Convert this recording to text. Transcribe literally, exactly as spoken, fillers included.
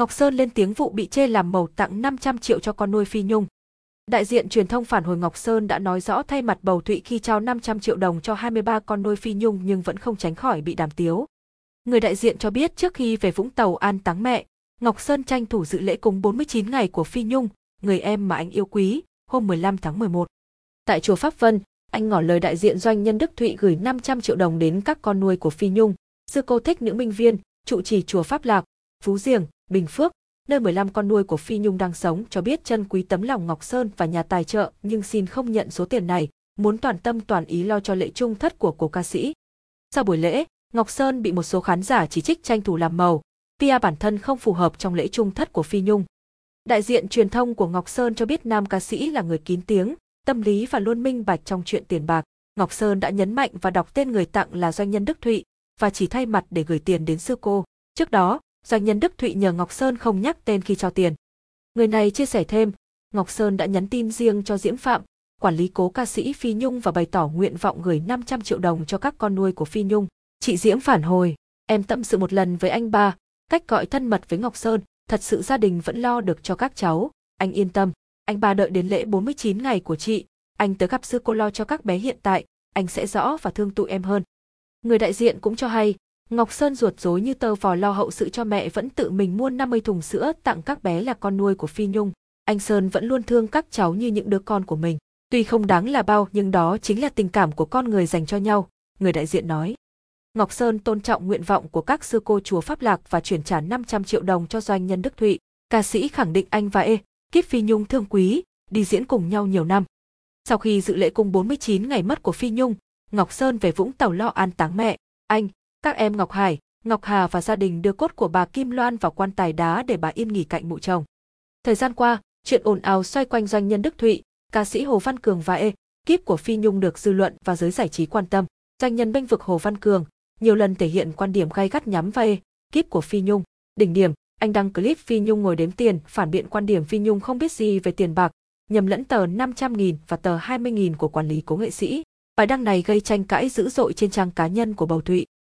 Ngọc Sơn lên tiếng vụ bị chê làm màu, tặng năm trăm triệu cho con nuôi Phi Nhung. Đại diện truyền thông phản hồi Ngọc Sơn đã nói rõ thay mặt bầu Thụy khi trao năm trăm triệu đồng cho hai mươi ba con nuôi Phi Nhung nhưng vẫn không tránh khỏi bị đàm tiếu. Người đại diện cho biết trước khi về Vũng Tàu an táng mẹ, Ngọc Sơn tranh thủ dự lễ cúng bốn mươi chín ngày của Phi Nhung, người em mà anh yêu quý, hôm mười lăm tháng mười một. Tại chùa Pháp Vân, anh ngỏ lời đại diện doanh nhân Đức Thụy gửi năm trăm triệu đồng đến các con nuôi của Phi Nhung. Sư cô Thích Nữ Minh Viên, trụ trì chùa Pháp Lạc, Phú Diềng, Bình Phước, nơi mười lăm con nuôi của Phi Nhung đang sống cho biết trân quý tấm lòng Ngọc Sơn và nhà tài trợ nhưng xin không nhận số tiền này, muốn toàn tâm toàn ý lo cho lễ chung thất của cô ca sĩ. Sau buổi lễ, Ngọc Sơn bị một số khán giả chỉ trích tranh thủ làm màu, pê e rờ bản thân không phù hợp trong lễ chung thất của Phi Nhung. Đại diện truyền thông của Ngọc Sơn cho biết nam ca sĩ là người kín tiếng, tâm lý và luôn minh bạch trong chuyện tiền bạc. Ngọc Sơn đã nhấn mạnh và đọc tên người tặng là doanh nhân Đức Thụy và chỉ thay mặt để gửi tiền đến sư cô. Trước đó, doanh nhân Đức Thụy nhờ Ngọc Sơn không nhắc tên khi trao tiền. Người này chia sẻ thêm, Ngọc Sơn đã nhắn tin riêng cho Diễm Phạm, quản lý cố ca sĩ Phi Nhung và bày tỏ nguyện vọng gửi năm trăm triệu đồng cho các con nuôi của Phi Nhung. Chị Diễm phản hồi, em tâm sự một lần với anh ba, cách gọi thân mật với Ngọc Sơn, thật sự gia đình vẫn lo được cho các cháu, anh yên tâm, anh ba đợi đến lễ bốn mươi chín ngày của chị, anh tới gặp sư cô lo cho các bé hiện tại, anh sẽ rõ và thương tụi em hơn. Người đại diện cũng cho hay, Ngọc Sơn ruột rối như tơ vò lo hậu sự cho mẹ vẫn tự mình mua năm mươi thùng sữa tặng các bé là con nuôi của Phi Nhung. Anh Sơn vẫn luôn thương các cháu như những đứa con của mình. Tuy không đáng là bao nhưng đó chính là tình cảm của con người dành cho nhau, người đại diện nói. Ngọc Sơn tôn trọng nguyện vọng của các sư cô chùa Pháp Lạc và chuyển trả năm trăm triệu đồng cho doanh nhân Đức Thụy. Ca sĩ khẳng định anh và ekip Phi Nhung thương quý, đi diễn cùng nhau nhiều năm. Sau khi dự lễ cùng bốn mươi chín ngày mất của Phi Nhung, Ngọc Sơn về Vũng Tàu lo an táng mẹ, anh, các em Ngọc Hải, Ngọc Hà và gia đình đưa cốt của bà Kim Loan vào quan tài đá để bà yên nghỉ cạnh mộ chồng. Thời gian qua, chuyện ồn ào xoay quanh doanh nhân Đức Thụy, ca sĩ Hồ Văn Cường và ekip của Phi Nhung được dư luận và giới giải trí quan tâm. Doanh nhân bênh vực Hồ Văn Cường nhiều lần thể hiện quan điểm gay gắt nhắm vào ekip của Phi Nhung. Đỉnh điểm, anh đăng clip Phi Nhung ngồi đếm tiền, phản biện quan điểm Phi Nhung không biết gì về tiền bạc, nhầm lẫn tờ năm trăm nghìn và tờ hai mươi nghìn của quản lý cố nghệ sĩ. Bài đăng này gây tranh cãi dữ dội trên trang cá nhân của bầu Thụy.